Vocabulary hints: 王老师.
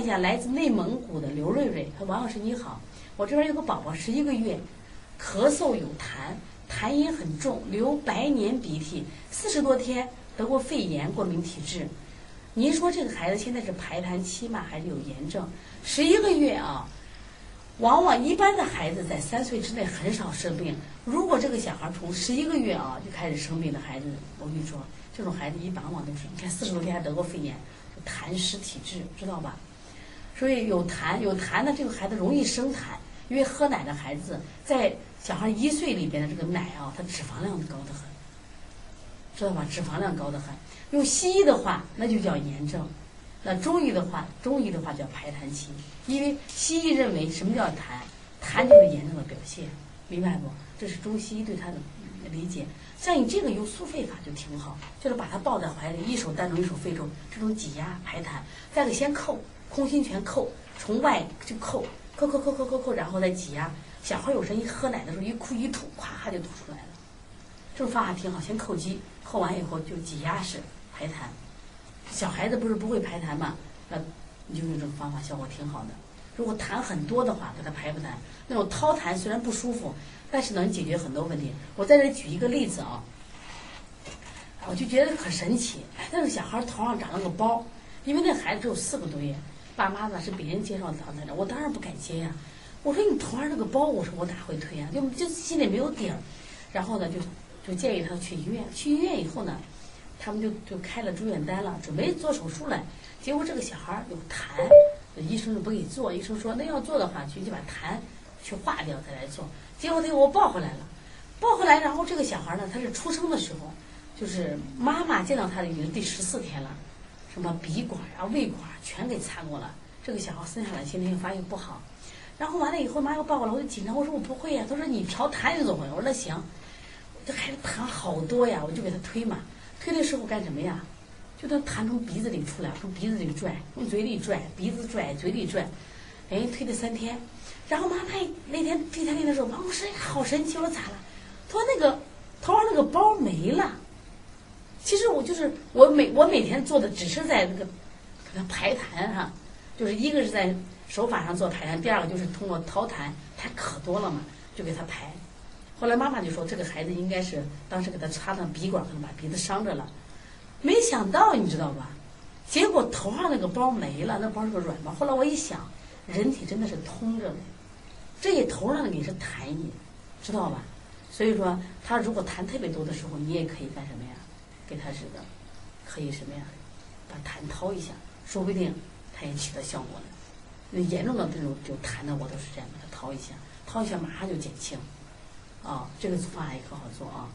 看一下来自内蒙古的刘瑞瑞，说王老师你好，我这边有个宝宝11个月，咳嗽有痰，痰也很重，流白黏鼻涕，40多天，得过肺炎，过敏体质。您说这个孩子现在是排痰期吗？还是有炎症？11个月啊，往往一般的孩子在3岁之内很少生病。如果这个小孩从11个月啊就开始生病的孩子，我跟你说，这种孩子一往往都是，你看40多天还得过肺炎，痰湿体质，知道吧？所以有痰的这个孩子容易生痰，因为喝奶的孩子在小孩1岁里边的这个奶啊，它脂肪量高得很。知道吧？脂肪量高得很。用西医的话，那就叫炎症；那中医的话叫排痰期。因为西医认为什么叫痰？痰就是炎症的表现，明白不？这是中西医对它的理解。像你这个用速肺法就挺好，就是把它抱在怀里，一手单中，一手肺中，这种挤压排痰。再给先扣，空心拳扣，从外就扣，然后再挤压。小孩有时候一喝奶的时候，一哭一吐，咵就吐出来了。这种方法挺好，先叩击，叩完以后就挤压式排痰。小孩子不是不会排痰嘛，那你就用这种方法，效果挺好的。如果痰很多的话，给他排不痰。那种掏痰虽然不舒服，但是能解决很多问题。我在这举一个例子啊，我就觉得很神奇。那个小孩头上长了个包，因为那孩子只有4个多月，爸妈呢是别人介绍长的，我当然不敢接呀。我说你头上这个包，我说我哪会推啊？就心里没有底儿，然后呢就建议他去医院，以后呢，他们就开了住院单了，准备做手术了。结果这个小孩有痰，医生就不给做，医生说那要做的话，去就把痰去化掉再来做。结果他给我抱回来了，然后这个小孩呢，他是出生的时候，就是妈妈见到他已经第14天了，什么鼻管啊、胃管全给参过了。这个小孩生下来先天发育不好，然后完了以后妈又抱过来，我就紧张，我说我不会呀、啊，他说你朝痰就怎么回？我说那行。这孩子痰好多呀，我就给他推嘛，推的时候干什么呀？就他痰从鼻子里出来，从鼻子里拽，从嘴里拽，鼻子拽，嘴里拽，哎，推了3天。然后妈妈那天推他的时候，王老师好神奇，我说咋了？他说那个头上那个包没了。其实我每天做的只是在那个给他排痰哈、啊，就是一个是在手法上做排痰，第二个就是通过掏痰，痰可多了嘛，就给他排。后来妈妈就说，这个孩子应该是当时给他插上鼻管，可能把鼻子伤着了。没想到你知道吧？结果头上那个包没了，那包是个软包。后来我一想，人体真的是通着的，这也头上也是痰液，知道吧？所以说，他如果痰特别多的时候，你也可以干什么呀？给他这个，可以什么呀？把痰掏一下，说不定他也起到效果了。那严重的这种有痰的，我都是这样给他掏一下，马上就减轻。啊、这个方法也可好做啊。